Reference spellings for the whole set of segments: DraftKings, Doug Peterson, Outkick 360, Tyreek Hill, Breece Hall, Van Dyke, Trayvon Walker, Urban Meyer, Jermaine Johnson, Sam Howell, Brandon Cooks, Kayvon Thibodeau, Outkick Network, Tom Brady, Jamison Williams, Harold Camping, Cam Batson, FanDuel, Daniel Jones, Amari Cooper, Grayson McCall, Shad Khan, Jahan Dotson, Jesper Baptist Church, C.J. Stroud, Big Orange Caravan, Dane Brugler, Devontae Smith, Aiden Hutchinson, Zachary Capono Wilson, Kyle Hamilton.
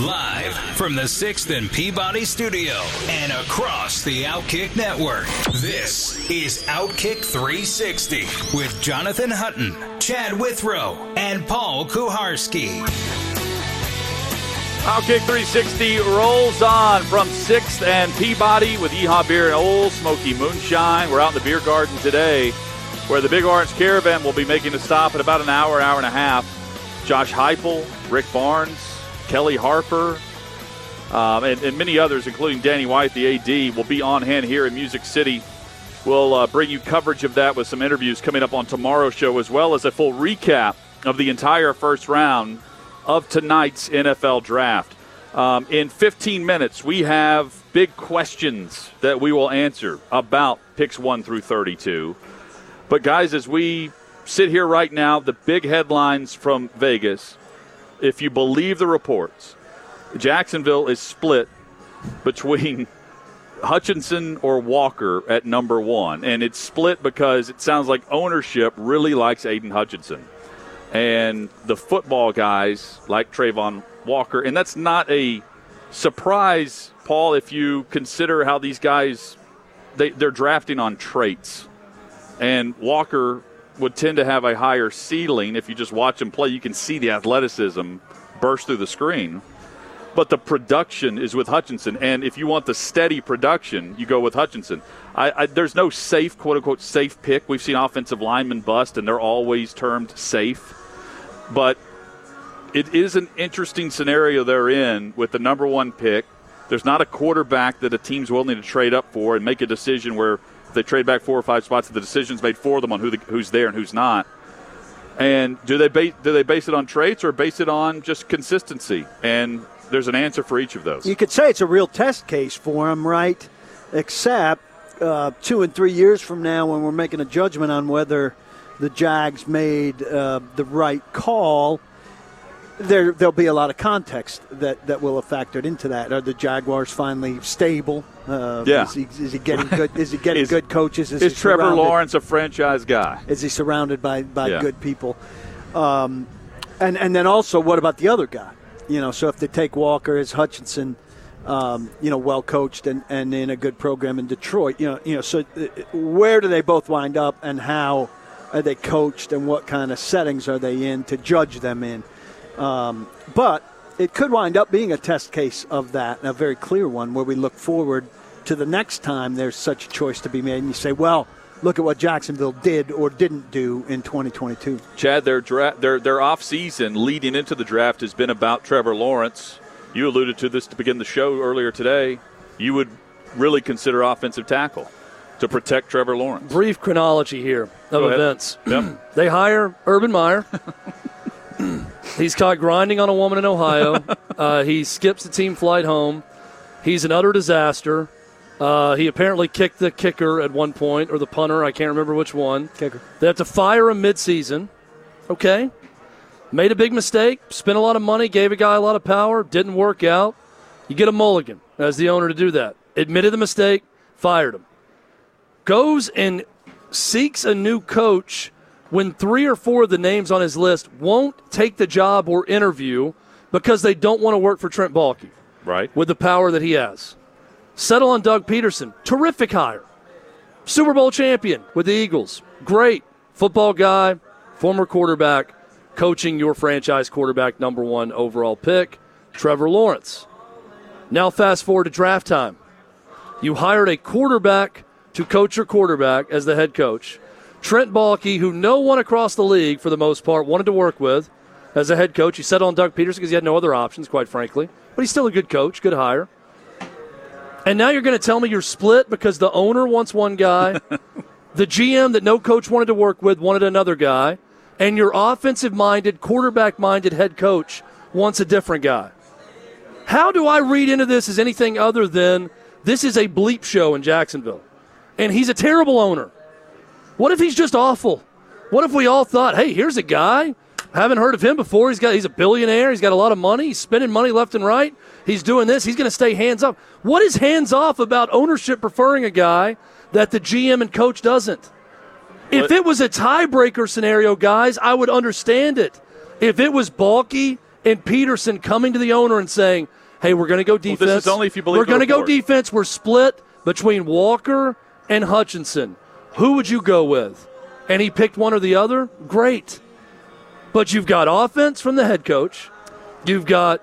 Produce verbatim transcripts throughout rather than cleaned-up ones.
Live from the sixth and Peabody Studio and across the Outkick Network, this is Outkick three sixty with Jonathan Hutton, Chad Withrow, and Paul Kuharski. Outkick three sixty rolls on from sixth and Peabody with Yeehaw Beer and Old Smoky Moonshine. We're out in the beer garden today where the Big Orange Caravan will be making a stop in about an hour, hour and a half. Josh Heupel, Rick Barnes, Kelly Harper, um, and, and many others, including Danny White, the A D, will be on hand here in Music City. We'll uh, bring you coverage of that with some interviews coming up on tomorrow's show, as well as a full recap of the entire first round of tonight's N F L Draft. Um, in fifteen minutes, we have big questions that we will answer about picks one through thirty-two. But, guys, as we sit here right now, the big headlines from Vegas – if you believe the reports, Jacksonville is split between Hutchinson or Walker at number one. And it's split because it sounds like ownership really likes Aiden Hutchinson. And the football guys like Trayvon Walker. And that's not a surprise, Paul, if you consider how these guys, they, they're drafting on traits. And Walker would tend to have a higher ceiling. If you just watch him play, you can see the athleticism burst through the screen. But the production is with Hutchinson, and if you want the steady production, you go with Hutchinson. I, I, there's no safe, quote-unquote, safe pick. We've seen offensive linemen bust, and they're always termed safe. But it is an interesting scenario they're in with the number one pick. There's not a quarterback that a team's willing to trade up for and make a decision where – they trade back four or five spots. The decision's made for them on who the, who's there and who's not. And do they base, do they base it on traits or base it on just consistency? And there's an answer for each of those. You could say it's a real test case for them, right? Except uh, two and three years from now, when we're making a judgment on whether the Jags made uh, the right call, there there'll be a lot of context that, that will have factored into that. Are the Jaguars finally stable? Uh, yeah. Is he, is he getting good? Is he getting is, good coaches? Is, is Trevor Lawrence a franchise guy? Is he surrounded by, by yeah. good people? Um, and and then also, what about the other guy? You know, so if they take Walker, is Hutchinson, um, you know, well coached and, and in a good program in Detroit? You know, you know. So where do they both wind up, and how are they coached, and what kind of settings are they in to judge them in? Um, but it could wind up being a test case of that, and a very clear one where we look forward to the next time there's such a choice to be made, and you say, well, look at what Jacksonville did or didn't do in twenty twenty-two. Chad, their dra- their their offseason leading into the draft has been about Trevor Lawrence. You alluded to this to begin the show earlier today. You would really consider offensive tackle to protect Trevor Lawrence. Brief chronology here of events. Yep. They hire Urban Meyer. He's caught grinding on a woman in Ohio. Uh, he skips the team flight home. He's an utter disaster. Uh, he apparently kicked the kicker at one point, or the punter. I can't remember which one. Kicker. They have to fire him midseason. Okay. Made a big mistake. Spent a lot of money. Gave a guy a lot of power. Didn't work out. You get a mulligan as the owner to do that. Admitted the mistake. Fired him. Goes and seeks a new coach when three or four of the names on his list won't take the job or interview because they don't want to work for Trent Baalke. Right. With the power that he has. Settle on Doug Peterson. Terrific hire. Super Bowl champion with the Eagles. Great football guy, former quarterback, coaching your franchise quarterback, number one overall pick, Trevor Lawrence. Now fast forward to draft time. You hired a quarterback to coach your quarterback as the head coach. Trent Baalke, who no one across the league, for the most part, wanted to work with as a head coach. He settled on Doug Peterson because he had no other options, quite frankly. But he's still a good coach, good hire. And now you're going to tell me you're split because the owner wants one guy, the G M that no coach wanted to work with wanted another guy, and your offensive-minded, quarterback-minded head coach wants a different guy. How do I read into this as anything other than this is a bleep show in Jacksonville, and he's a terrible owner? What if he's just awful? What if we all thought, hey, here's a guy, haven't heard of him before, he's got he's a billionaire, he's got a lot of money, he's spending money left and right, he's doing this, he's going to stay hands-off. What is hands-off about ownership preferring a guy that the G M and coach doesn't? What? If it was a tiebreaker scenario, guys, I would understand it. If it was Baalke and Peterson coming to the owner and saying, hey, we're going to go defense. Well, this is only if you believe we're going to go defense. We're split between Walker and Hutchinson. Who would you go with? And he picked one or the other? Great. But you've got offense from the head coach. You've got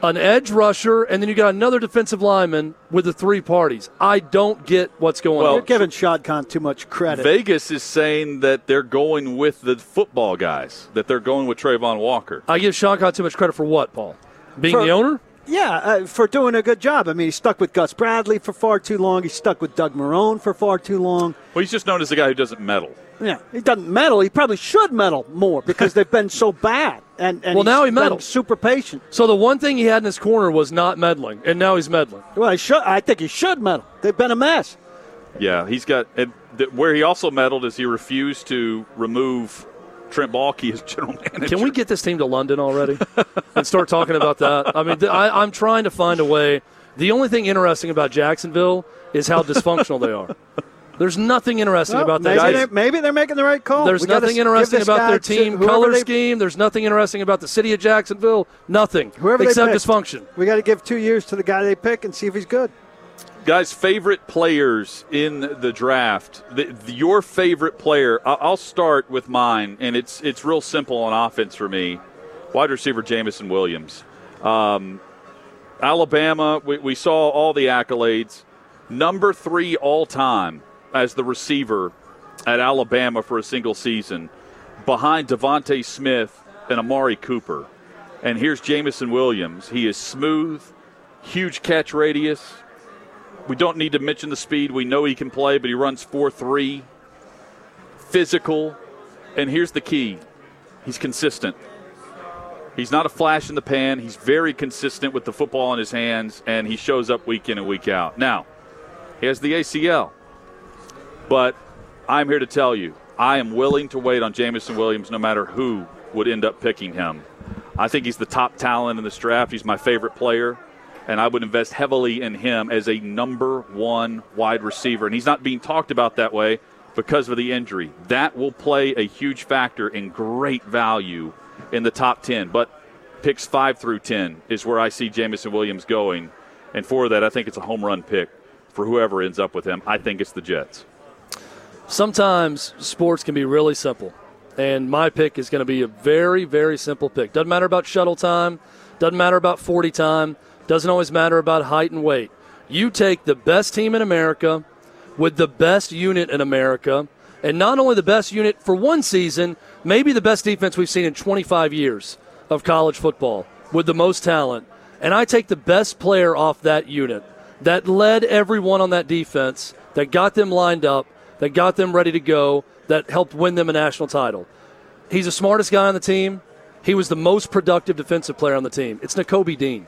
an edge rusher, and then you got another defensive lineman with the three parties. I don't get what's going well, on. You're giving Shad Khan too much credit. Vegas is saying that they're going with the football guys, that they're going with Trayvon Walker. I give Shad Khan too much credit for what, Paul? Being for, the owner? Yeah, uh, for doing a good job. I mean, he stuck with Gus Bradley for far too long. He stuck with Doug Marrone for far too long. Well, he's just known as the guy who doesn't meddle. Yeah, he doesn't meddle. He probably should meddle more because they've been so bad. And, and well, now he meddles. Super patient. So the one thing he had in his corner was not meddling, and now he's meddling. Well, he should. I think he should meddle. They've been a mess. Yeah, he's got. And th- where he also meddled is he refused to remove Trent Baalke as general manager. Can we get this team to London already and start talking about that? I mean, th- I, I'm trying to find a way. The only thing interesting about Jacksonville is how dysfunctional they are. There's nothing interesting well, about that. Maybe they're, maybe they're making the right call. There's we nothing interesting about their team color they, scheme. There's nothing interesting about the city of Jacksonville. Nothing. Whoever except they pick, dysfunction. We got to give two years to the guy they pick and see if he's good. Guys, favorite players in the draft. The, the, your favorite player. I'll start with mine, and it's it's real simple on offense for me. Wide receiver Jamison Williams. Um, Alabama, we, we saw all the accolades. Number three all time as the receiver at Alabama for a single season, behind Devontae Smith and Amari Cooper. And here's Jamison Williams. He is smooth, huge catch radius. We don't need to mention the speed. We know he can play, but he runs four three, physical. And here's the key. He's consistent. He's not a flash in the pan. He's very consistent with the football in his hands, and he shows up week in and week out. Now, he has the A C L. But I'm here to tell you, I am willing to wait on Jamison Williams no matter who would end up picking him. I think he's the top talent in this draft. He's my favorite player, and I would invest heavily in him as a number one wide receiver. And he's not being talked about that way because of the injury. That will play a huge factor in great value in the top ten. But picks five through ten is where I see Jamison Williams going. And for that, I think it's a home run pick for whoever ends up with him. I think it's the Jets. Sometimes sports can be really simple, and my pick is going to be a very, very simple pick. Doesn't matter about shuttle time, doesn't matter about forty time, doesn't always matter about height and weight. You take the best team in America with the best unit in America, and not only the best unit for one season, maybe the best defense we've seen in twenty-five years of college football with the most talent, and I take the best player off that unit that led everyone on that defense, that got them lined up, that got them ready to go, that helped win them a national title. He's the smartest guy on the team. He was the most productive defensive player on the team. It's Nakobe Dean.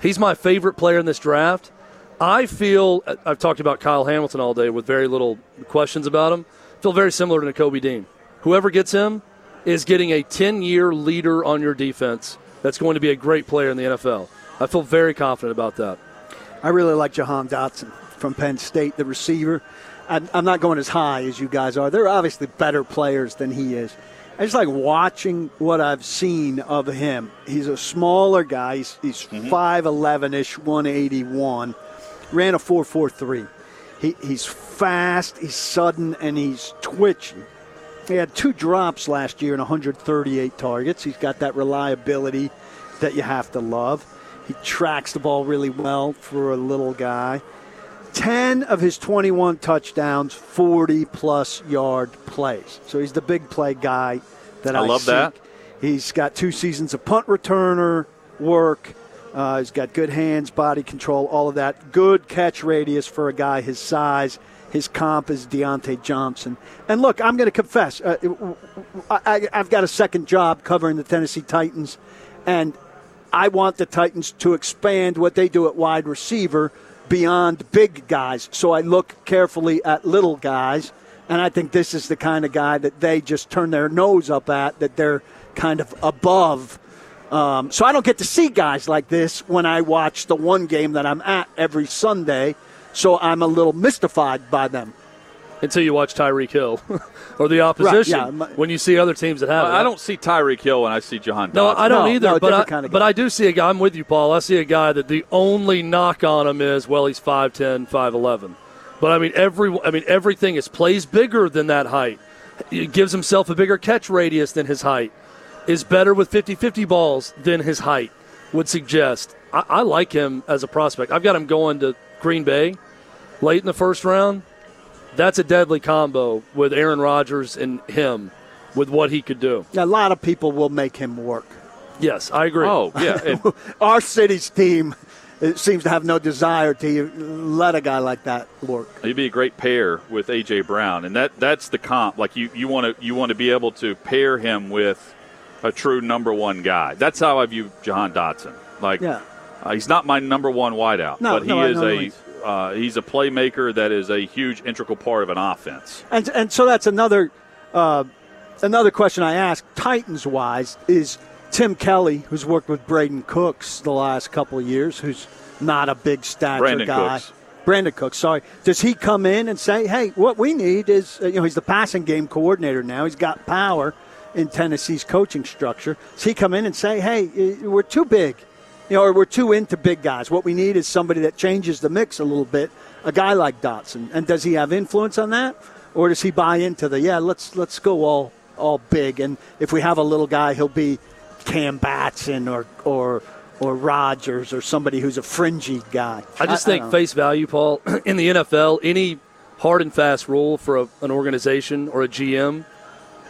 He's my favorite player in this draft. I feel, I've talked about Kyle Hamilton all day with very little questions about him, I feel very similar to Nakobe Dean. Whoever gets him is getting a ten-year leader on your defense that's going to be a great player in the N F L. I feel very confident about that. I really like Jahan Dotson from Penn State, the receiver. I'm not going as high as you guys are. They're obviously better players than he is. I just like watching what I've seen of him. He's a smaller guy. He's, he's mm-hmm. five eleven-ish, one eighty-one. Ran a four four three. He, he's fast, he's sudden, and he's twitching. He had two drops last year and one hundred thirty-eight targets. He's got that reliability that you have to love. He tracks the ball really well for a little guy. ten of his twenty-one touchdowns, forty-plus yard plays. So he's the big play guy that I, I love seek. That. He's got two seasons of punt returner work. Uh, he's got good hands, body control, all of that. Good catch radius for a guy his size. His comp is Deontay Johnson. And, look, I'm going to confess, uh, I, I, I've got a second job covering the Tennessee Titans, and I want the Titans to expand what they do at wide receiver beyond big guys. So I look carefully at little guys, and I think this is the kind of guy that they just turn their nose up at, that they're kind of above. Um, so I don't get to see guys like this when I watch the one game that I'm at every Sunday, so I'm a little mystified by them. Until you watch Tyreek Hill or the opposition, right, yeah. when you see other teams that have I, it. I don't see Tyreek Hill when I see Jahan Dotson. No, I don't no, either, no, but, I, kind of but I do see a guy. I'm with you, Paul. I see a guy that the only knock on him is, well, he's five ten, five eleven. But, I mean, every I mean everything is plays bigger than that height. He gives himself a bigger catch radius than his height. Is better with fifty-fifty balls than his height would suggest. I, I like him as a prospect. I've got him going to Green Bay late in the first round. That's a deadly combo with Aaron Rodgers and him with what he could do. Yeah, a lot of people will make him work. Yes, I agree. Oh, yeah. Our city's team seems to have no desire to let a guy like that work. He'd be a great pair with A J. Brown, and that, that's the comp. Like you, you want to you want to be able to pair him with a true number one guy. That's how I view Jahan Dotson. Like, yeah. uh, he's not my number one wideout, no, but he no, is no, a – Uh, he's a playmaker that is a huge, integral part of an offense. And and so that's another uh, another question I ask, Titans-wise, is Tim Kelly, who's worked with Brandon Cooks the last couple of years, who's not a big stature Brandon guy. Cooks. Brandon Cooks, sorry. Does he come in and say, hey, what we need is, you know, he's the passing game coordinator now. He's got power in Tennessee's coaching structure. Does he come in and say, hey, we're too big? You know, or we're too into big guys. What we need is somebody that changes the mix a little bit, a guy like Dotson. And does he have influence on that? Or does he buy into the, yeah, let's let's go all all big. And if we have a little guy, he'll be Cam Batson or or, or Rodgers or somebody who's a fringy guy. I just I, think I face value, Paul, in the N F L, any hard and fast rule for a, an organization or a G M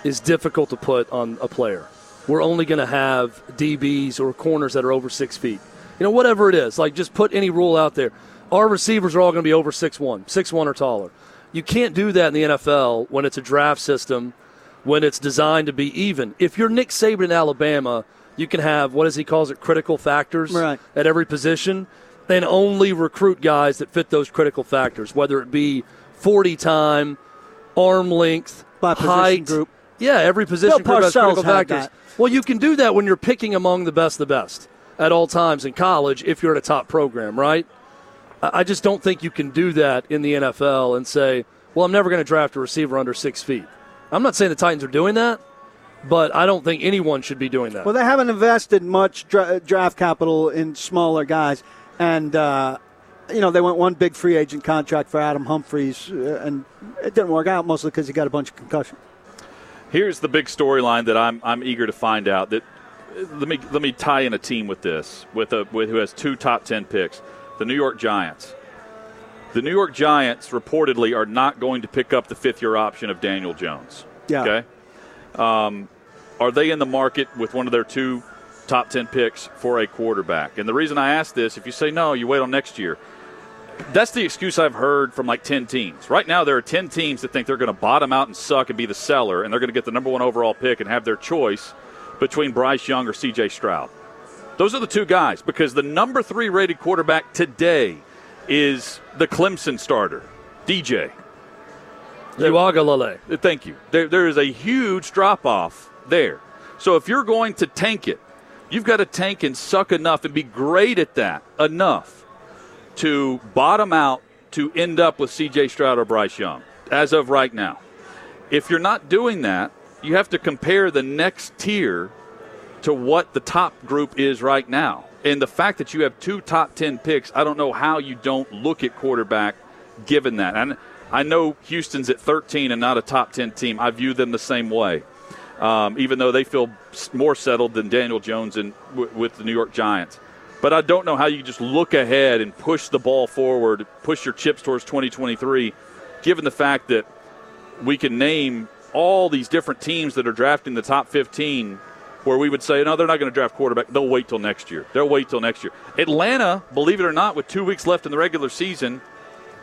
is difficult to put on a player. We're only going to have D Bs or corners that are over six feet. You know, whatever it is. Like, just put any rule out there. Our receivers are all going to be over six one, six one or taller. You can't do that in the N F L when it's a draft system, when it's designed to be even. If you're Nick Saban in Alabama, you can have, what does he calls it, critical factors right. at every position, and only recruit guys that fit those critical factors, whether it be forty time, arm length, by position height. Group. Yeah, every position group has critical factors. That. Well, you can do that when you're picking among the best of the best at all times in college if you're at a top program, right? I just don't think you can do that in the N F L and say, well, I'm never going to draft a receiver under six feet. I'm not saying the Titans are doing that, but I don't think anyone should be doing that. Well, they haven't invested much dra- draft capital in smaller guys. And, uh, you know, they went one big free agent contract for Adam Humphries, and it didn't work out mostly because he got a bunch of concussions. Here's the big storyline that I'm I'm eager to find out. That let me let me tie in a team with this, with a with who has two top ten picks, the New York Giants. The New York Giants reportedly are not going to pick up the fifth year option of Daniel Jones. Yeah. Okay. Um, are they in the market with one of their two top ten picks for a quarterback? And the reason I ask this, if you say no, you wait on next year. That's the excuse I've heard from like ten teams. Right now there are ten teams that think they're going to bottom out and suck and be the seller, and they're going to get the number one overall pick and have their choice between Bryce Young or C J. Stroud. Those are the two guys, because the number three rated quarterback today is the Clemson starter, D J. Uagalele. Thank you. There, there is a huge drop-off there. So if you're going to tank it, you've got to tank and suck enough and be great at that enough to bottom out to end up with C J. Stroud or Bryce Young as of right now. If you're not doing that, you have to compare the next tier to what the top group is right now. And the fact that you have two top ten picks, I don't know how you don't look at quarterback given that. And I know Houston's at thirteen and not a top ten team. I view them the same way, um, even though they feel more settled than Daniel Jones and w- with the New York Giants. But I don't know how you just look ahead and push the ball forward, push your chips towards twenty twenty-three, given the fact that we can name all these different teams that are drafting the top fifteen where we would say, no, they're not going to draft quarterback. They'll wait till next year. They'll wait till next year. Atlanta, believe it or not, with two weeks left in the regular season,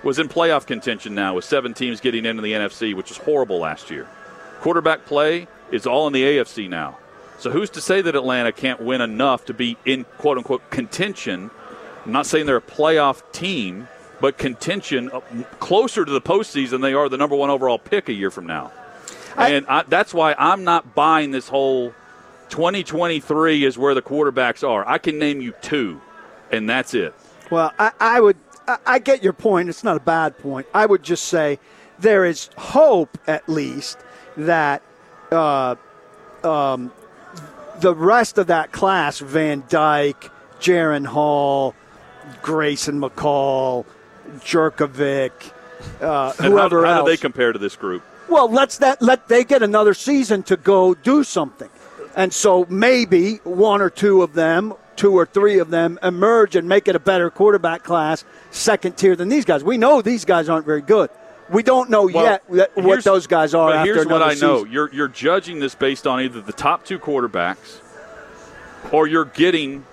was in playoff contention now with seven teams getting into the N F C, which was horrible last year. Quarterback play is all in the A F C now. So who's to say that Atlanta can't win enough to be in, quote-unquote, contention? I'm not saying they're a playoff team, but contention closer to the postseason than they are the number one overall pick a year from now. I, and I, that's why I'm not buying this whole twenty twenty-three is where the quarterbacks are. I can name you two, and that's it. Well, I, I would – I get your point. It's not a bad point. I would just say there is hope, at least, that uh, um, the rest of that class, Van Dyke, Jaron Hall, Grayson McCall, Jerkovic, uh, whoever how, how else. How do they compare to this group? Well, let's that let they get another season to go do something. And so maybe one or two of them, two or three of them, emerge and make it a better quarterback class, second tier than these guys. We know these guys aren't very good. We don't know well, yet what those guys are after another season. But here's what I know. You're, you're judging this based on either the top two quarterbacks or you're getting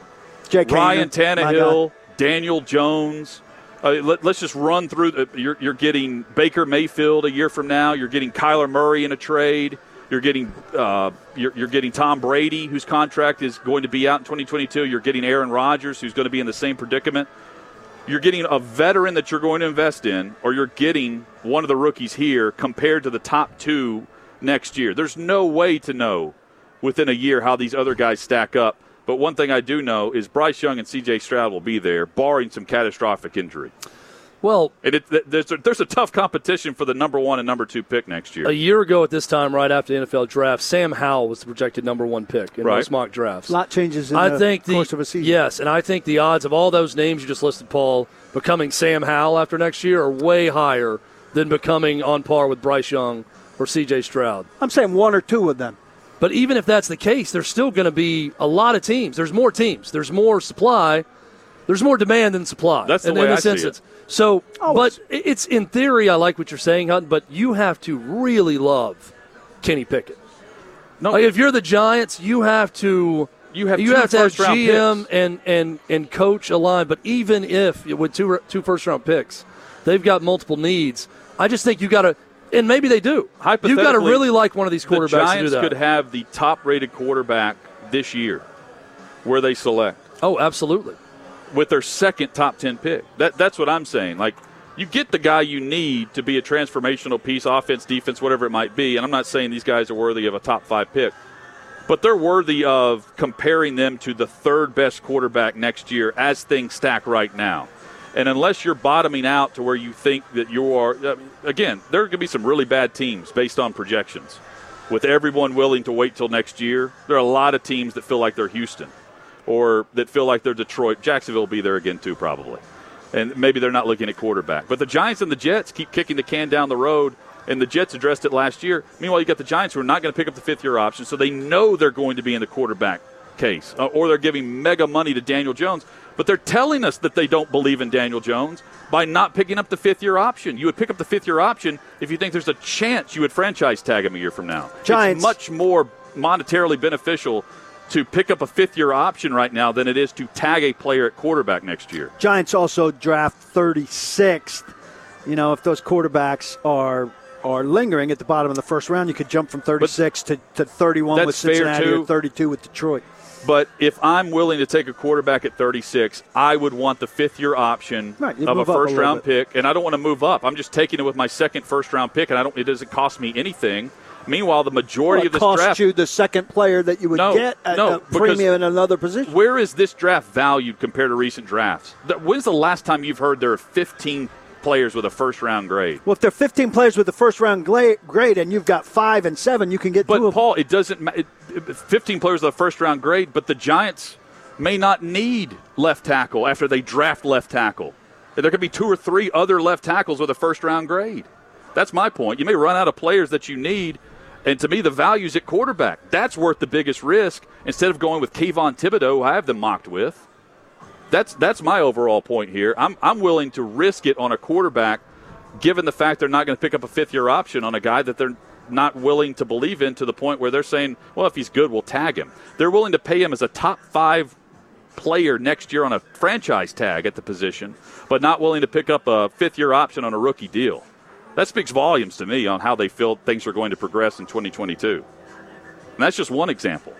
Jake Ryan Tannehill, Daniel Jones. Uh, let, let's just run through. The, you're, you're getting Baker Mayfield a year from now. You're getting Kyler Murray in a trade. You're getting uh, you're, you're getting Tom Brady, whose contract is going to be out in twenty twenty-two. You're getting Aaron Rodgers, who's going to be in the same predicament. You're getting a veteran that you're going to invest in, or you're getting one of the rookies here compared to the top two next year. There's no way to know within a year how these other guys stack up. But one thing I do know is Bryce Young and C J. Stroud will be there, barring some catastrophic injury. Well, and it, there's, a, there's a tough competition for the number one and number two pick next year. A year ago at this time, right after the N F L draft, Sam Howell was the projected number one pick in right. most mock drafts. A lot changes in I the think course the, of a season. Yes, and I think the odds of all those names you just listed, Paul, becoming Sam Howell after next year are way higher than becoming on par with Bryce Young or C J. Stroud. I'm saying one or two of them. But even if that's the case, there's still going to be a lot of teams. There's more teams. There's more supply. There's more demand than supply. That's the in, way in this I instance. See it. So, Always. But it's in theory. I like what you're saying, Hutton. But you have to really love Kenny Pickett. No, like if you're the Giants, you have to. You have you have to have G M and, and and coach aligned. But even if with two two first round picks, they've got multiple needs. I just think you got to. And maybe they do. Hypothetically, you've got to really like one of these quarterbacks the Giants to do that. Could have the top-rated quarterback this year where they select. Oh, absolutely. With their second top ten pick. That, that's what I'm saying. Like, you get the guy you need to be a transformational piece, offense, defense, whatever it might be. And I'm not saying these guys are worthy of a top-five pick. But they're worthy of comparing them to the third-best quarterback next year as things stack right now. And unless you're bottoming out to where you think that you are, again, there are going to be some really bad teams based on projections. With everyone willing to wait till next year, there are a lot of teams that feel like they're Houston or that feel like they're Detroit. Jacksonville will be there again too probably. And maybe they're not looking at quarterback. But the Giants and the Jets keep kicking the can down the road, and the Jets addressed it last year. Meanwhile, you got the Giants who are not going to pick up the fifth-year option, so they know they're going to be in the quarterback case, or they're giving mega money to Daniel Jones. But they're telling us that they don't believe in Daniel Jones by not picking up the fifth-year option. You would pick up the fifth-year option if you think there's a chance you would franchise tag him a year from now. Giants. It's much more monetarily beneficial to pick up a fifth-year option right now than it is to tag a player at quarterback next year. Giants also draft thirty-sixth. You know, if those quarterbacks are are lingering at the bottom of the first round, you could jump from thirty-six to, to thirty-one with Cincinnati or thirty-two with Detroit. But if I'm willing to take a quarterback at thirty-six, I would want the fifth-year option right, of a first-round pick, and I don't want to move up. I'm just taking it with my second first-round pick, and I don't. It doesn't cost me anything. Meanwhile, the majority well, of this draft – cost you the second player that you would no, get at no, a premium in another position. Where is this draft valued compared to recent drafts? When's the last time you've heard there are fifteen players with a first-round grade? Well, if there are fifteen players with a first-round grade and you've got five and seven, you can get but two of Paul, them. But, Paul, it doesn't matter. fifteen players with a first-round grade, but the Giants may not need left tackle after they draft left tackle. There could be two or three other left tackles with a first-round grade. That's my point. You may run out of players that you need, and to me, the value's at quarterback. That's worth the biggest risk instead of going with Kayvon Thibodeau, who I have them mocked with. That's that's my overall point here. I'm I'm willing to risk it on a quarterback, given the fact they're not going to pick up a fifth-year option on a guy that they're not willing to believe in to the point where they're saying, well, if he's good, we'll tag him. They're willing to pay him as a top-five player next year on a franchise tag at the position, but not willing to pick up a fifth-year option on a rookie deal. That speaks volumes to me on how they feel things are going to progress in twenty twenty-two. And that's just one example.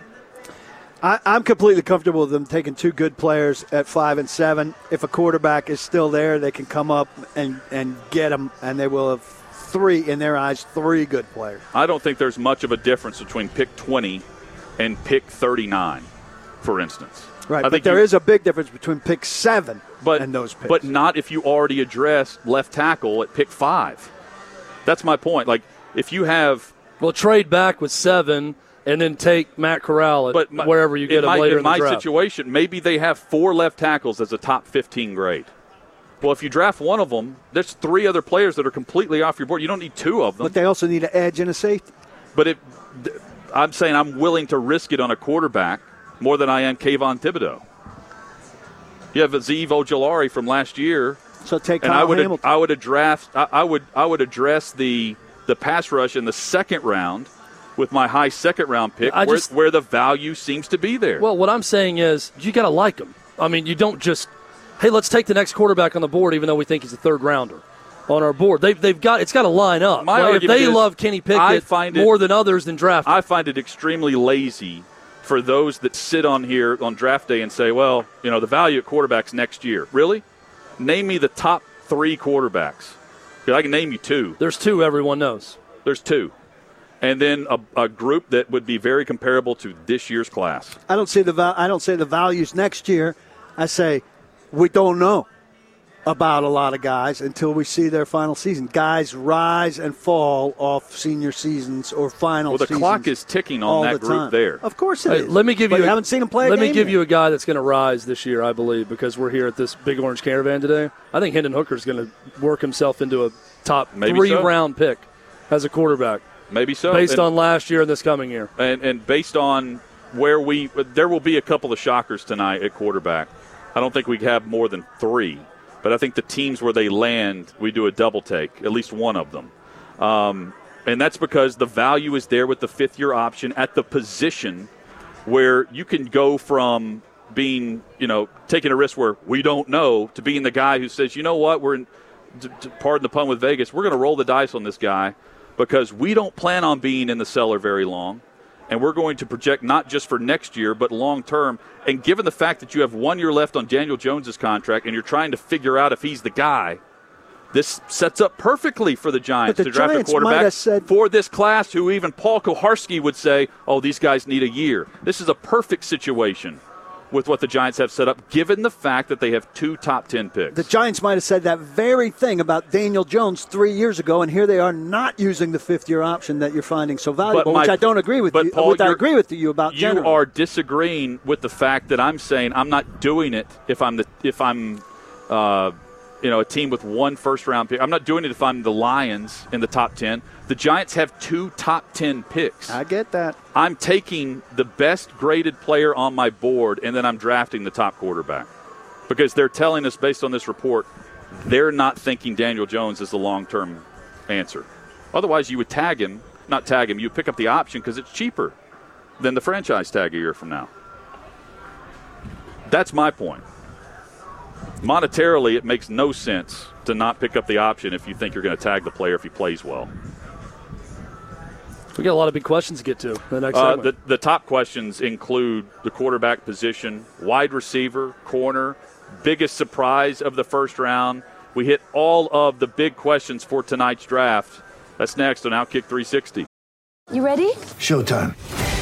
I, I'm completely comfortable with them taking two good players at five and seven. If a quarterback is still there, they can come up and, and get them, and they will have three, in their eyes, three good players. I don't think there's much of a difference between pick twenty and pick thirty-nine, for instance. Right, I but think there you, is a big difference between pick seven but, and those picks. But not if you already address left tackle at pick five. That's my point. Like, if you have – Well, trade back with seven – and then take Matt Corral at my, wherever you get him my, later in, in the draft. In my situation, maybe they have four left tackles as a top fifteen grade. Well, if you draft one of them, there's three other players that are completely off your board. You don't need two of them. But they also need an edge and a safety. But it, I'm saying I'm willing to risk it on a quarterback more than I am Kayvon Thibodeau. You have Azeev Ojulari from last year. So take Kyle I would, Hamilton. I would, address, I, I would, I would address the, the pass rush in the second round with my high second-round pick, where, just, where the value seems to be there. Well, what I'm saying is you got to like him. I mean, you don't just, hey, let's take the next quarterback on the board even though we think he's a third-rounder on our board. They've, they've got It's got to line up. My like, argument if they is, love Kenny Pickett find more it, than others, then draft him. I find it extremely lazy for those that sit on here on draft day and say, well, you know, the value at quarterback's next year. Really? Name me the top three quarterbacks. I can name you two. There's two everyone knows. There's two. And then a, a group that would be very comparable to this year's class. I don't say the I don't say the values next year. I say we don't know about a lot of guys until we see their final season. Guys rise and fall off senior seasons or final seasons. Well, the clock is ticking on that group there. Of course it is. Let me give you. I haven't seen him play a game yet. Let me give you a guy that's going to rise this year, I believe, because we're here at this Big Orange Caravan today. I think Hendon Hooker's going to work himself into a top three-round pick as a quarterback. Maybe so. Based and, on last year and this coming year. And, and based on where we – there will be a couple of shockers tonight at quarterback. I don't think we have more than three. But I think the teams where they land, we do a double take, at least one of them. Um, and that's because the value is there with the fifth-year option at the position where you can go from being, you know, taking a risk where we don't know to being the guy who says, you know what, we're in, to, to pardon the pun with Vegas, we're going to roll the dice on this guy. Because we don't plan on being in the cellar very long, and we're going to project not just for next year but long-term. And given the fact that you have one year left on Daniel Jones' contract and you're trying to figure out if he's the guy, this sets up perfectly for the Giants the to draft Giants a quarterback said, for this class who even Paul Kowarski would say, oh, these guys need a year. This is a perfect situation with what the Giants have set up, given the fact that they have two top ten picks. The Giants might have said that very thing about Daniel Jones three years ago, and here they are not using the fifth-year option that you're finding so valuable, my, which I don't agree with but you, Paul, which I agree with you about. You generally are disagreeing with the fact that I'm saying I'm not doing it if I'm, the, if I'm uh, you know, a team with one first-round pick. I'm not doing it if I'm the Lions in the top ten. The Giants have two top ten picks. I get that. I'm taking the best graded player on my board, and then I'm drafting the top quarterback. Because they're telling us, based on this report, they're not thinking Daniel Jones is the long-term answer. Otherwise, you would tag him. Not tag him. You pick up the option because it's cheaper than the franchise tag a year from now. That's my point. Monetarily, it makes no sense to not pick up the option if you think you're going to tag the player if he plays well. We got a lot of big questions to get to. The next uh, the, the top questions include the quarterback position, wide receiver, corner, biggest surprise of the first round. We hit all of the big questions for tonight's draft. That's next on Outkick three sixty. You ready? Showtime.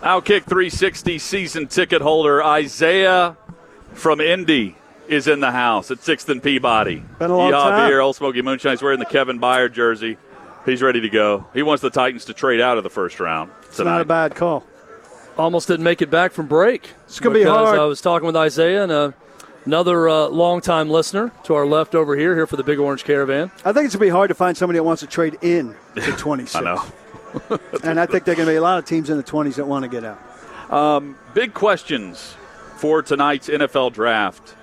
Outkick three sixty season ticket holder Isaiah from Indy is in the house at sixth and Peabody. Been a long Yeehaw time. Beer, Old Smoky Moonshine. He's wearing the Kevin Byard jersey. He's ready to go. He wants the Titans to trade out of the first round tonight. It's not a bad call. Almost didn't make it back from break. It's going to be hard. I was talking with Isaiah, and uh, another uh, longtime listener to our left over here, here for the Big Orange Caravan. I think it's going to be hard to find somebody that wants to trade in to twenty-six. I know. And I think there are going to be a lot of teams in the twenties that want to get out. Um, big questions for tonight's N F L Draft?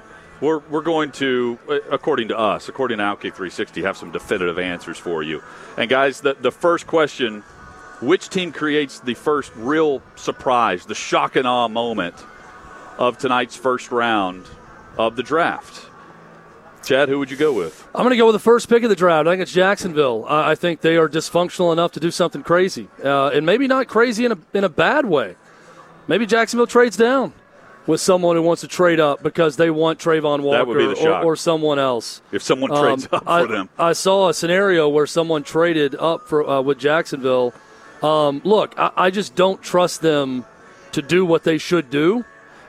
We're we're going to, according to us, according to Outkick three sixty, have some definitive answers for you. And, guys, the, the first question, which team creates the first real surprise, the shock and awe moment of tonight's first round of the draft? Chad, who would you go with? I'm going to go with the first pick of the draft. I think it's Jacksonville. Uh, I think they are dysfunctional enough to do something crazy, uh, and maybe not crazy in a in a bad way. Maybe Jacksonville trades down with someone who wants to trade up because they want Trayvon Walker or, or someone else. If someone trades um, up for I, them. I saw a scenario where someone traded up for uh, with Jacksonville. Um, look, I, I just don't trust them to do what they should do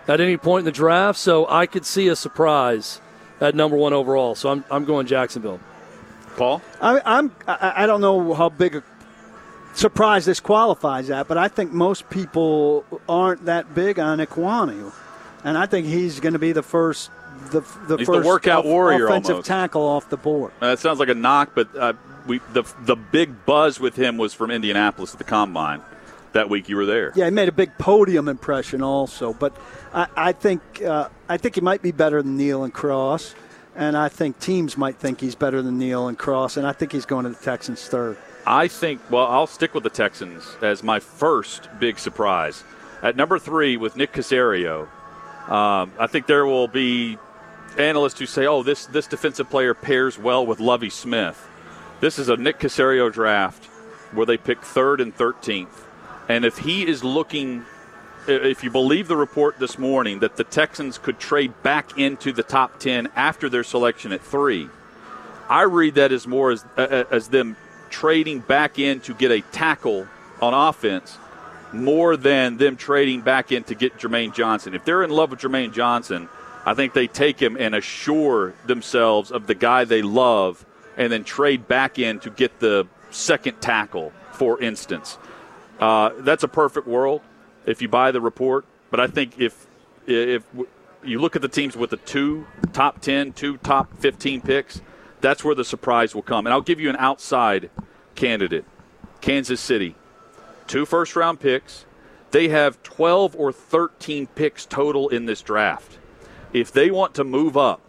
at any point in the draft, so I could see a surprise at number one overall. So I'm I'm going Jacksonville. Paul? I, I'm, I, I don't know how big a surprise this qualifies at, but I think most people aren't that big on Ikwonu. And I think he's going to be the first, the the he's first the workout off, warrior offensive almost. tackle off the board. Now, that sounds like a knock, but uh, we the the big buzz with him was from Indianapolis at the Combine that week. You were there. Yeah, he made a big podium impression also. But I, I think uh, I think he might be better than Neal and Cross, and I think teams might think he's better than Neal and Cross, and I think he's going to the Texans third. I think, well, I'll stick with the Texans as my first big surprise. At number three with Nick Caserio, Um, I think there will be analysts who say, oh, this, this defensive player pairs well with Lovie Smith. This is a Nick Caserio draft where they pick third and thirteenth. And if he is looking, if you believe the report this morning that the Texans could trade back into the top ten after their selection at three, I read that as more as, uh, as them trading back in to get a tackle on offense more than them trading back in to get Jermaine Johnson. If they're in love with Jermaine Johnson, I think they take him and assure themselves of the guy they love and then trade back in to get the second tackle, for instance. Uh, that's a perfect world if you buy the report. But I think if if you look at the teams with the two top ten, two top fifteen picks, that's where the surprise will come. And I'll give you an outside candidate, Kansas City. Two first-round picks. They have twelve or thirteen picks total in this draft. If they want to move up,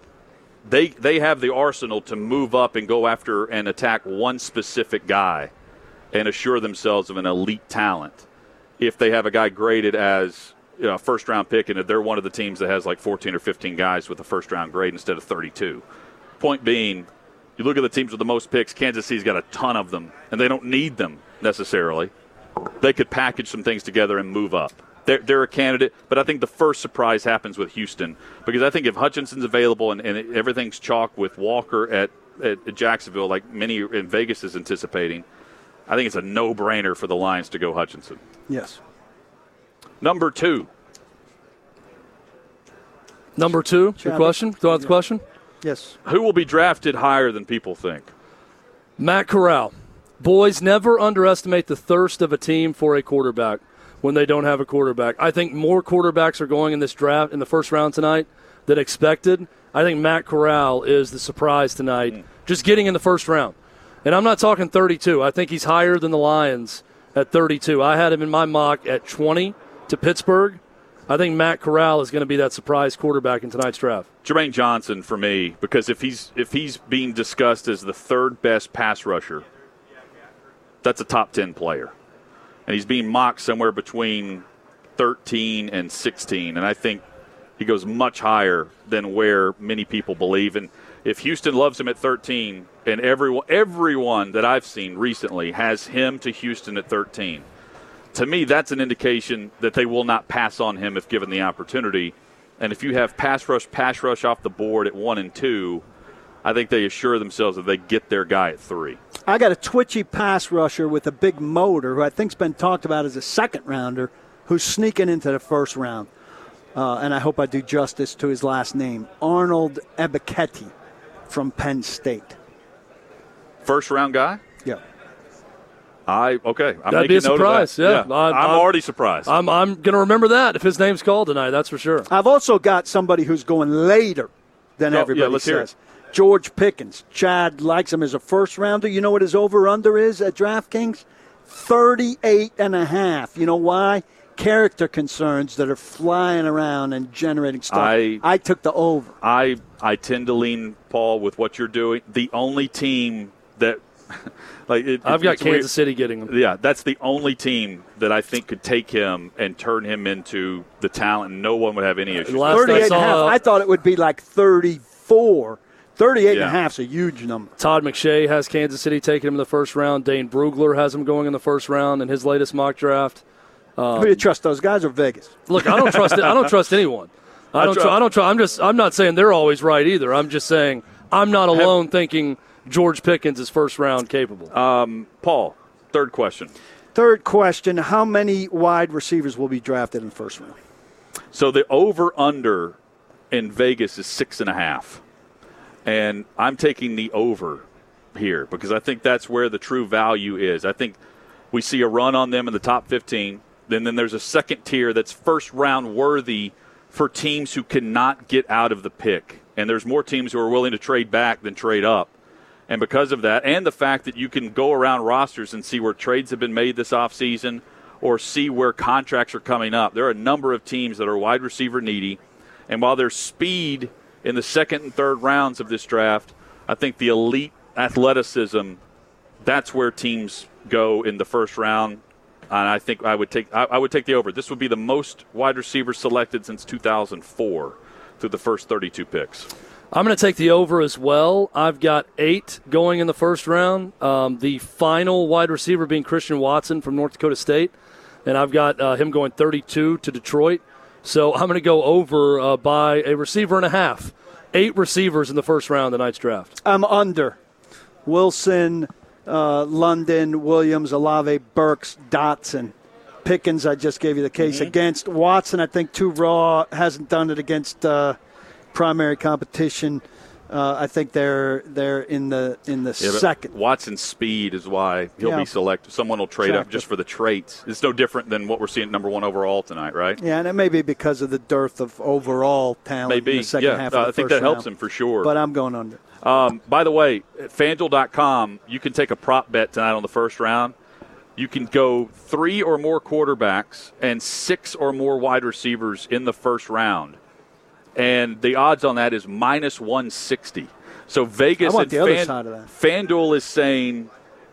they they have the arsenal to move up and go after and attack one specific guy and assure themselves of an elite talent. If they have a guy graded as a you know, first-round pick and if they're one of the teams that has like fourteen or fifteen guys with a first-round grade instead of thirty-two. Point being, you look at the teams with the most picks, Kansas City's got a ton of them, and they don't need them necessarily. They could package some things together and move up. They're, they're a candidate, but I think the first surprise happens with Houston because I think if Hutchinson's available and, and everything's chalk with Walker at, at Jacksonville, like many in Vegas is anticipating, I think it's a no-brainer for the Lions to go Hutchinson. Yes. Number two. Number two, your question? Go out the question? Yes. Who will be drafted higher than people think? Matt Corral. Boys, never underestimate the thirst of a team for a quarterback when they don't have a quarterback. I think more quarterbacks are going in this draft in the first round tonight than expected. I think Matt Corral is the surprise tonight, mm. just getting in the first round. And I'm not talking thirty-two. I think he's higher than the Lions at thirty-two. I had him in my mock at twenty to Pittsburgh. I think Matt Corral is going to be that surprise quarterback in tonight's draft. Jermaine Johnson for me, because if he's if he's being discussed as the third best pass rusher, that's a top ten player. And he's being mocked somewhere between thirteen and sixteen. And I think he goes much higher than where many people believe. And if Houston loves him at thirteen, and everyone, everyone that I've seen recently has him to Houston at thirteen, to me that's an indication that they will not pass on him if given the opportunity. And if you have pass rush, pass rush off the board at one and two, I think they assure themselves that they get their guy at three. I got a twitchy pass rusher with a big motor who I think's been talked about as a second-rounder who's sneaking into the first round. Uh, and I hope I do justice to his last name, Arnold Ebiketie from Penn State. First-round guy? Yeah. I okay. I'm That'd be a surprise, that. yeah. yeah. I'm, I'm already surprised. I'm, I'm going to remember that if his name's called tonight, that's for sure. I've also got somebody who's going later than no, everybody yeah, let's says. Hear it. George Pickens. Chad likes him as a first-rounder. You know what his over-under is at DraftKings? thirty-eight and a half. You know why? character concerns that are flying around and generating stuff. I, I took the over. I, I tend to lean, Paul, with what you're doing. The only team that like it, I've it, got Kansas weird. City getting him. Yeah, that's the only team that I think could take him and turn him into the talent. No one would have any issues. thirty-eight and a half. I thought it would be like thirty-four. thirty-eight yeah. and a half is a huge number. Todd McShay has Kansas City taking him in the first round. Dane Brugler has him going in the first round in his latest mock draft. Um, do you trust those guys or Vegas? Look, I don't trust. I don't trust anyone. I don't. I, tr- I don't trust. I'm just. I'm not saying they're always right either. I'm just saying I'm not alone have, thinking George Pickens is first round capable. Um, Paul, third question. Third question: how many wide receivers will be drafted in the first round? So the over under in Vegas is six and a half, and I'm taking the over here because I think that's where the true value is. I think we see a run on them in the top fifteen. And then there's a second tier that's first-round worthy for teams who cannot get out of the pick. And there's more teams who are willing to trade back than trade up. And because of that, and the fact that you can go around rosters and see where trades have been made this offseason or see where contracts are coming up, there are a number of teams that are wide receiver needy. And while there's speed in the second and third rounds of this draft, I think the elite athleticism, that's where teams go in the first round. And I think I would take I, I would take the over. This would be the most wide receivers selected since two thousand four through the first thirty-two picks. I'm going to take the over as well. I've got eight going in the first round. Um, the final wide receiver being Christian Watson from North Dakota State. And I've got uh, him going thirty-two to Detroit. So I'm going to go over uh, by a receiver and a half. Eight receivers in the first round of tonight's draft. I'm under. Wilson, Uh, London, Williams, Olave, Burks, Dotson. Pickens, I just gave you the case mm-hmm. against. Watson, I think too raw, hasn't done it against uh, primary competition. Uh, I think they're they're in the in the yeah, second. Watson's speed is why he'll yeah. be selected. Someone will trade Attractive. up just for the traits. It's no different than what we're seeing at number one overall tonight, right? Yeah, and it may be because of the dearth of overall talent Maybe. in the second yeah. half uh, of the I think that round. helps him for sure. But I'm going under. Um, by the way, at FanDuel dot com, you can take a prop bet tonight on the first round. You can go three or more quarterbacks and six or more wide receivers in the first round. And the odds on that is minus one sixty. So Vegas and Fan, FanDuel is saying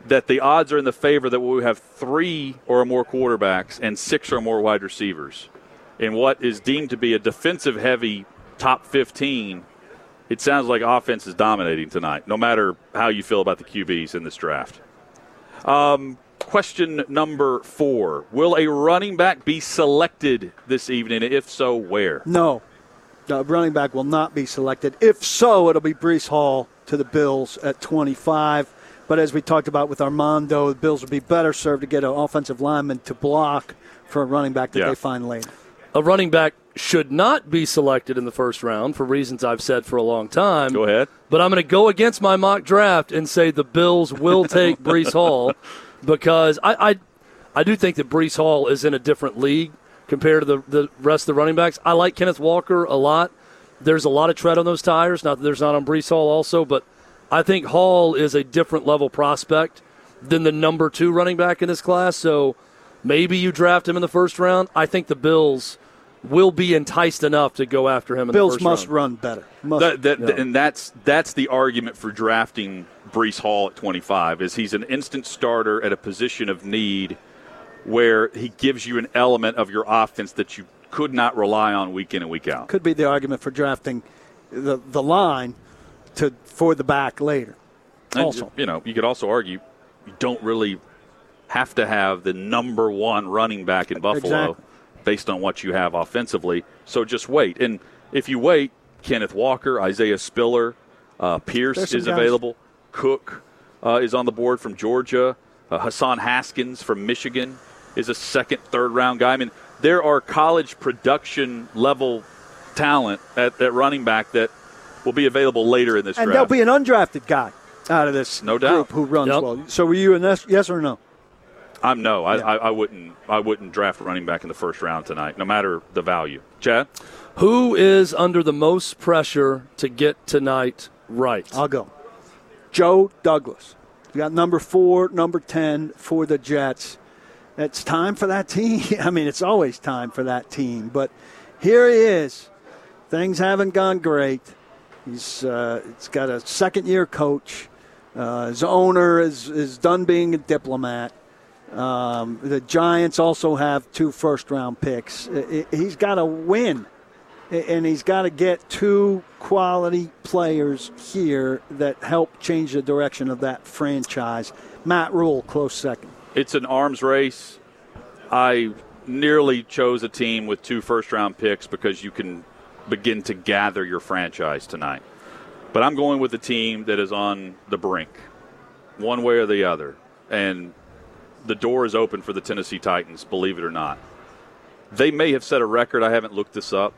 that the odds are in the favor that we have three or more quarterbacks and six or more wide receivers. In what is deemed to be a defensive-heavy top fifteen, it sounds like offense is dominating tonight, no matter how you feel about the Q Bs in this draft. Um, question number four. Will a running back be selected this evening? If so, where? No. The running back will not be selected. If so, it'll be Breece Hall to the Bills at twenty-five. But as we talked about with Armando, the Bills would be better served to get an offensive lineman to block for a running back that yeah. they find later. A running back should not be selected in the first round for reasons I've said for a long time. Go ahead. But I'm going to go against my mock draft and say the Bills will take Breece Hall because I, I I do think that Breece Hall is in a different league compared to the, the rest of the running backs. I like Kenneth Walker a lot. There's a lot of tread on those tires. Not that there's not on Breece Hall also, but I think Hall is a different level prospect than the number two running back in this class. So maybe you draft him in the first round. I think the Bills will be enticed enough to go after him in Bills the first round. Bills must run better. Must, that, that, yeah. And that's that's the argument for drafting Breece Hall at twenty-five, is he's an instant starter at a position of need where he gives you an element of your offense that you could not rely on week in and week out. Could be the argument for drafting the the line to for the back later. Also, and, you know, you could also argue you don't really have to have the number one running back in Buffalo. Exactly. Based on what you have offensively. So just wait. And if you wait, Kenneth Walker, Isaiah Spiller, uh, Pierce is available. Cook uh, is on the board from Georgia. Uh, Hassan Haskins from Michigan is a second, third-round guy. I mean, there are college production-level talent at, at running back that will be available later in this and draft. And there'll be an undrafted guy out of this no doubt. group who runs yep. well. So were you in this, yes or no? I'm no, I, yeah. I, I wouldn't. I wouldn't draft a running back in the first round tonight, no matter the value. Chad, who is under the most pressure to get tonight right? I'll go. Joe Douglas. We got number four, number ten for the Jets. It's time for that team. I mean, it's always time for that team. But here he is. Things haven't gone great. He's uh, he's got a second-year coach. Uh, his owner is, is done being a diplomat. Um, the Giants also have two first-round picks. It, it, he's got to win, and he's got to get two quality players here that help change the direction of that franchise. Matt Rule, close second. It's an arms race. I nearly chose a team with two first-round picks because you can begin to gather your franchise tonight. But I'm going with a team that is on the brink, one way or the other. And the door is open for the Tennessee Titans, believe it or not. They may have set a record, I haven't looked this up,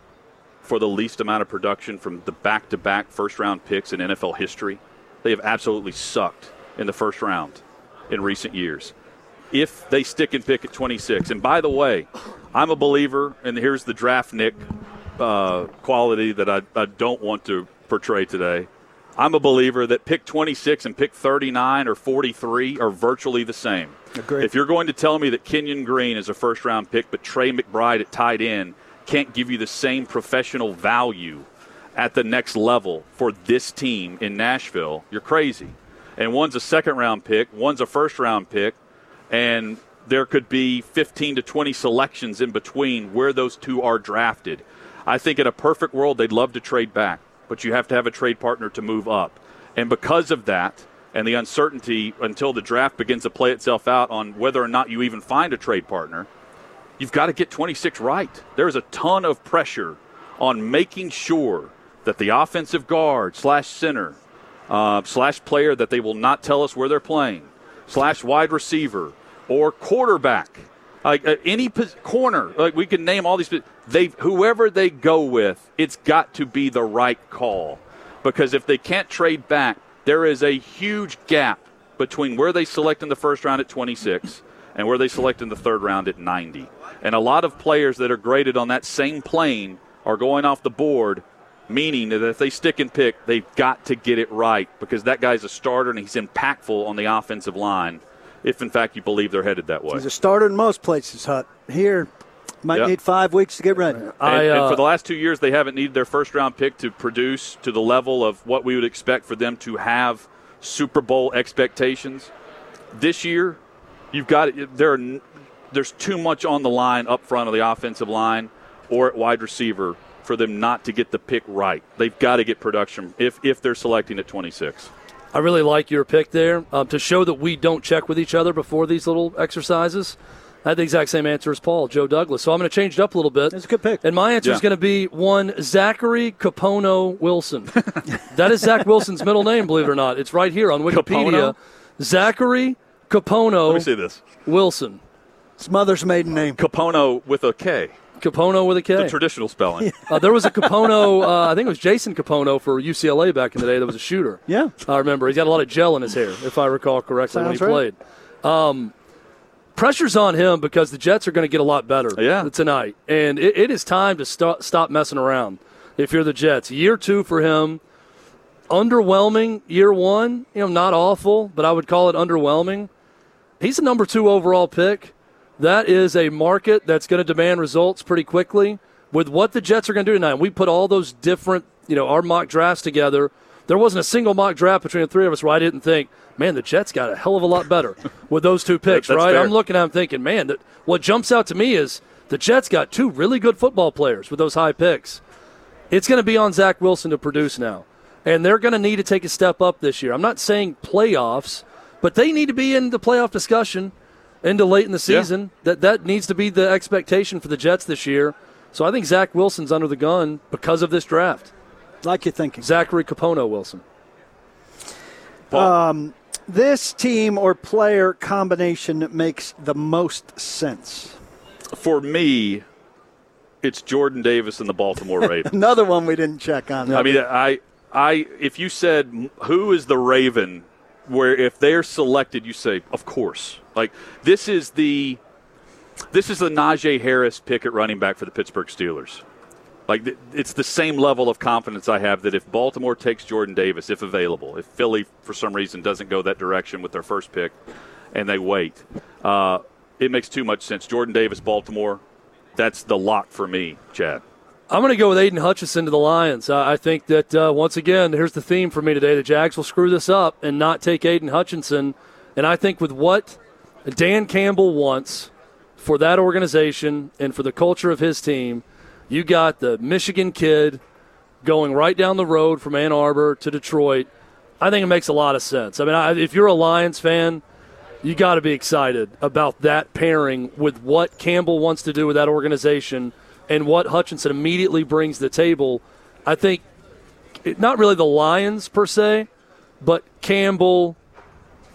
for the least amount of production from the back-to-back first-round picks in N F L history. They have absolutely sucked in the first round in recent years. If they stick and pick at twenty-six, and by the way, I'm a believer, and here's the draft Nick uh, quality that I, I don't want to portray today. I'm a believer that pick twenty-six and pick thirty-nine or forty-three are virtually the same. Agreed. If you're going to tell me that Kenyon Green is a first-round pick but Trey McBride at tight end can't give you the same professional value at the next level for this team in Nashville, you're crazy. And one's a second-round pick, one's a first-round pick, and there could be fifteen to twenty selections in between where those two are drafted. I think in a perfect world they'd love to trade back, but you have to have a trade partner to move up. And because of that and the uncertainty until the draft begins to play itself out on whether or not you even find a trade partner, you've got to get twenty-six right. There is a ton of pressure on making sure that the offensive guard slash center uh, slash player that they will not tell us where they're playing slash wide receiver or quarterback, like uh, any pos- corner, like we can name all these. They whoever they go with, it's got to be the right call, because if they can't trade back, there is a huge gap between where they select in the first round at twenty-six and where they select in the third round at ninety. And a lot of players that are graded on that same plane are going off the board, meaning that if they stick and pick, they've got to get it right, because that guy's a starter and he's impactful on the offensive line, if in fact you believe they're headed that way. He's a starter in most places, Hut. Here, might yep. need five weeks to get ready. And, I, uh, and for the last two years, they haven't needed their first-round pick to produce to the level of what we would expect for them to have Super Bowl expectations. This year, you've got there. Are, there's too much on the line up front of the offensive line or at wide receiver for them not to get the pick right. They've got to get production if if they're selecting at twenty-six. I really like your pick there. Um, to show that we don't check with each other before these little exercises, I had the exact same answer as Paul, Joe Douglas. So I'm going to change it up a little bit. That's a good pick. And my answer yeah. is going to be one Zachary Capono Wilson. That is Zach Wilson's middle name, believe it or not. It's right here on Wikipedia. Capono? Zachary Capono Let me see this. Wilson. His mother's maiden name. Capono with a K. Capono with a K. The traditional spelling. Uh, there was a Capono, uh, I think it was Jason Capono for U C L A back in the day that was a shooter. Yeah. I remember. He's got a lot of gel in his hair, if I recall correctly, Sounds when he right. played. Um Pressure's on him because the Jets are going to get a lot better yeah. tonight. And it, it is time to st- stop messing around if you're the Jets. Year two for him, underwhelming year one. You know, not awful, but I would call it underwhelming. He's a number two overall pick. That is a market that's going to demand results pretty quickly. With what the Jets are going to do tonight, we put all those different, you know, our mock drafts together. There wasn't a single mock draft between the three of us where I didn't think, man, the Jets got a hell of a lot better with those two picks, right? Fair. I'm looking at them thinking, man, that, what jumps out to me is the Jets got two really good football players with those high picks. It's going to be on Zach Wilson to produce now, and they're going to need to take a step up this year. I'm not saying playoffs, but they need to be in the playoff discussion into late in the season. Yeah. That that needs to be the expectation for the Jets this year. So I think Zach Wilson's under the gun because of this draft. Like you're thinking. Zachary Capono Wilson. Um, this team or player combination that makes the most sense. For me, it's Jordan Davis and the Baltimore Ravens. Another one we didn't check on. I mean, I, I, if you said who is the Raven, where if they're selected, you say, of course. Like this is the, this is the Najee Harris pick at running back for the Pittsburgh Steelers. Like, it's the same level of confidence I have that if Baltimore takes Jordan Davis, if available, if Philly for some reason doesn't go that direction with their first pick and they wait, uh, It makes too much sense. Jordan Davis, Baltimore, that's the lock for me, Chad. I'm going to go with Aiden Hutchinson to the Lions. I think that, uh, once again, here's the theme for me today. The Jags will screw this up and not take Aiden Hutchinson. And I think with what Dan Campbell wants for that organization and for the culture of his team, you got the Michigan kid going right down the road from Ann Arbor to Detroit. I think it makes a lot of sense. I mean, I, if you're a Lions fan, you got to be excited about that pairing with what Campbell wants to do with that organization and what Hutchinson immediately brings to the table. I think it, not really the Lions per se, but Campbell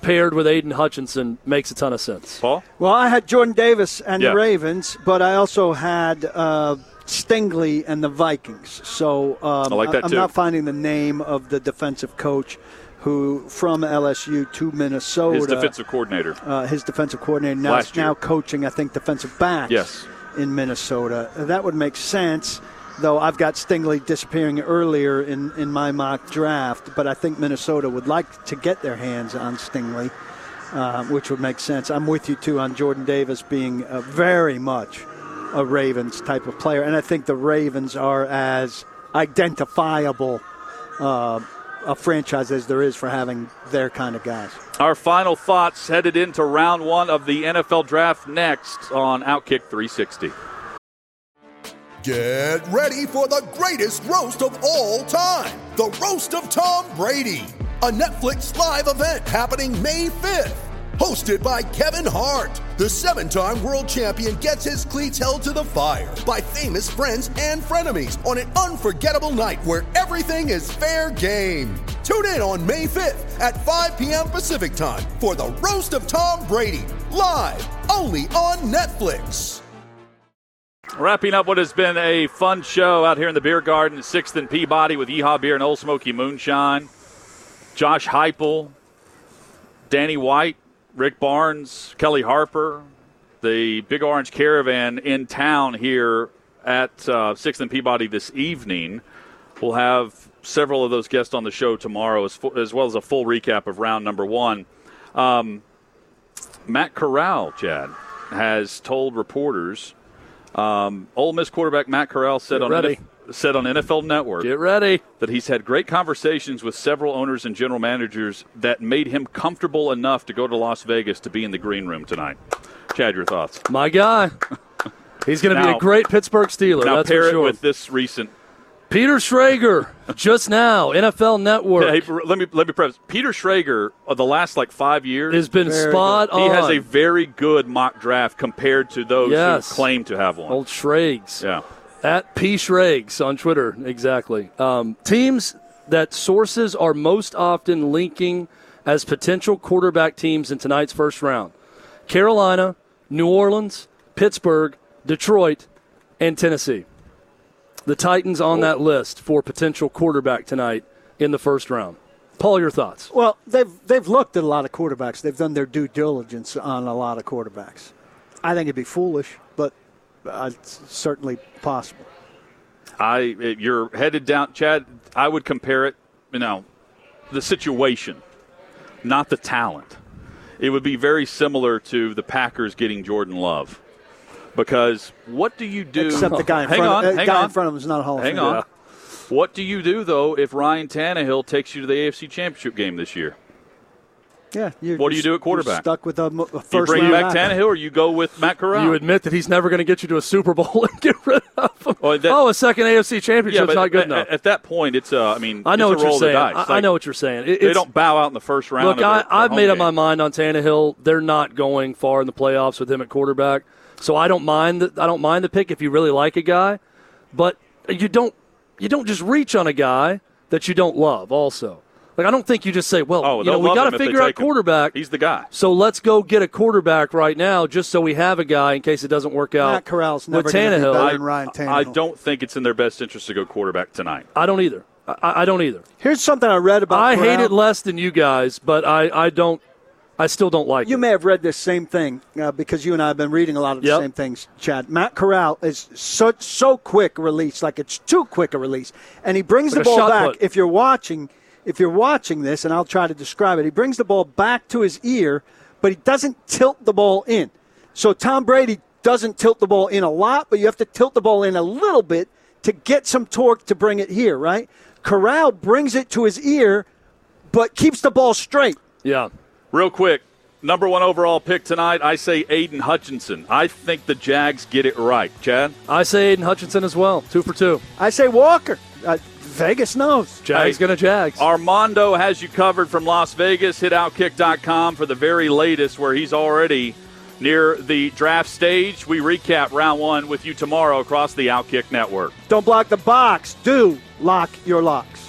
paired with Aiden Hutchinson makes a ton of sense. Paul? Well, I had Jordan Davis and yeah. the Ravens, but I also had uh, Stingley and the Vikings. So um, I like that I, I'm too. not finding the name of the defensive coach who from L S U to Minnesota. His defensive coordinator. Uh, his defensive coordinator now, Last now coaching, I think, defensive backs. Yes. In Minnesota. That would make sense, though I've got Stingley disappearing earlier in, in my mock draft, but I think Minnesota would like to get their hands on Stingley, uh, which would make sense. I'm with you, too, on Jordan Davis being uh, very much a Ravens type of player, and I think the Ravens are as identifiable uh, a franchise as there is for having their kind of guys. Our final thoughts headed into round one of the N F L Draft next on Outkick three sixty. Get ready for the greatest roast of all time, the Roast of Tom Brady, a Netflix live event happening May fifth. Hosted by Kevin Hart, the seven-time world champion gets his cleats held to the fire by famous friends and frenemies on an unforgettable night where everything is fair game. Tune in on May fifth at five p.m. Pacific time for The Roast of Tom Brady, live only on Netflix. Wrapping up what has been a fun show out here in the Beer Garden, sixth and Peabody with Yeehaw Beer and Old Smoky Moonshine. Josh Heupel, Danny White, Rick Barnes, Kelly Harper, the Big Orange Caravan in town here at uh, sixth and Peabody this evening. We'll have several of those guests on the show tomorrow, as, fu- as well as a full recap of round number one. Um, Matt Corral, Chad, has told reporters, um, Ole Miss quarterback Matt Corral said on, N- said on N F L Network Get ready. that he's had great conversations with several owners and general managers that made him comfortable enough to go to Las Vegas to be in the green room tonight. Chad, your thoughts? My guy. He's going to be a great Pittsburgh Steeler. Now that's pair for sure. it with this recent Peter Schrager, just now, N F L Network. Hey, let me let me preface. Peter Schrager, of the last like five years, has been spot good. on. He has a very good mock draft compared to those yes. who claim to have one. Old Schrags. Yeah. At P. Schrags on Twitter, exactly. Um, teams that sources are most often linking as potential quarterback teams in tonight's first round: Carolina, New Orleans, Pittsburgh, Detroit, and Tennessee. The Titans on that list for potential quarterback tonight in the first round. Paul, your thoughts? Well, they've they've looked at a lot of quarterbacks. They've done their due diligence on a lot of quarterbacks. I think it'd be foolish, but uh, it's certainly possible. I you're headed down, Chad. I would compare it, you know, the situation, not the talent. It would be very similar to the Packers getting Jordan Love. Because what do you do? Except the guy in, front, on, of, the guy on. in front of him is not a Hall of Famer. Hang on. Yeah. What do you do, though, if Ryan Tannehill takes you to the A F C Championship game this year? Yeah. You're, what do you do at quarterback? You're stuck with a, a first round. You bring back guy. Tannehill, or you go with Matt Corral? You admit that he's never going to get you to a Super Bowl and get rid of him. Well, that, oh, a second A F C Championship's yeah, not good at, enough. At that point, it's uh, I mean, I know it's what a roll of the dice. I, like, I know what you're saying. It, they don't bow out in the first round. Look, of their, I, I've made game. up my mind on Tannehill. They're not going far in the playoffs with him at quarterback. So I don't mind the, I don't mind the pick if you really like a guy, but you don't you don't just reach on a guy that you don't love also. Like, I don't think you just say, well, oh, you know, we got to figure out quarterback. Him. He's the guy. So let's go get a quarterback right now just so we have a guy in case it doesn't work out. Matt Corral's never with Tannehill. Be than Ryan Tannehill. I, I don't think it's in their best interest to go quarterback tonight. I don't either. I, I don't either. Here's something I read about I Corral. hate it less than you guys, but I, I don't. I still don't like it. You may have read this same thing uh, because you and I have been reading a lot of the yep. same things, Chad. Matt Corral is so, so quick a release, like it's too quick a release. And he brings like the ball back. Put. If you're watching if you're watching this, and I'll try to describe it, he brings the ball back to his ear, but he doesn't tilt the ball in. So Tom Brady doesn't tilt the ball in a lot, but you have to tilt the ball in a little bit to get some torque to bring it here, right? Corral brings it to his ear, but keeps the ball straight. Yeah. Real quick, number one overall pick tonight, I say Aiden Hutchinson. I think the Jags get it right. Chad? I say Aiden Hutchinson as well, two for two. I say Walker. Uh, Vegas knows. Jags hey, going to Jags. Armando has you covered from Las Vegas. Hit outkick dot com for the very latest, where he's already near the draft stage. We recap round one with you tomorrow across the Outkick Network. Don't block the box. Do lock your locks.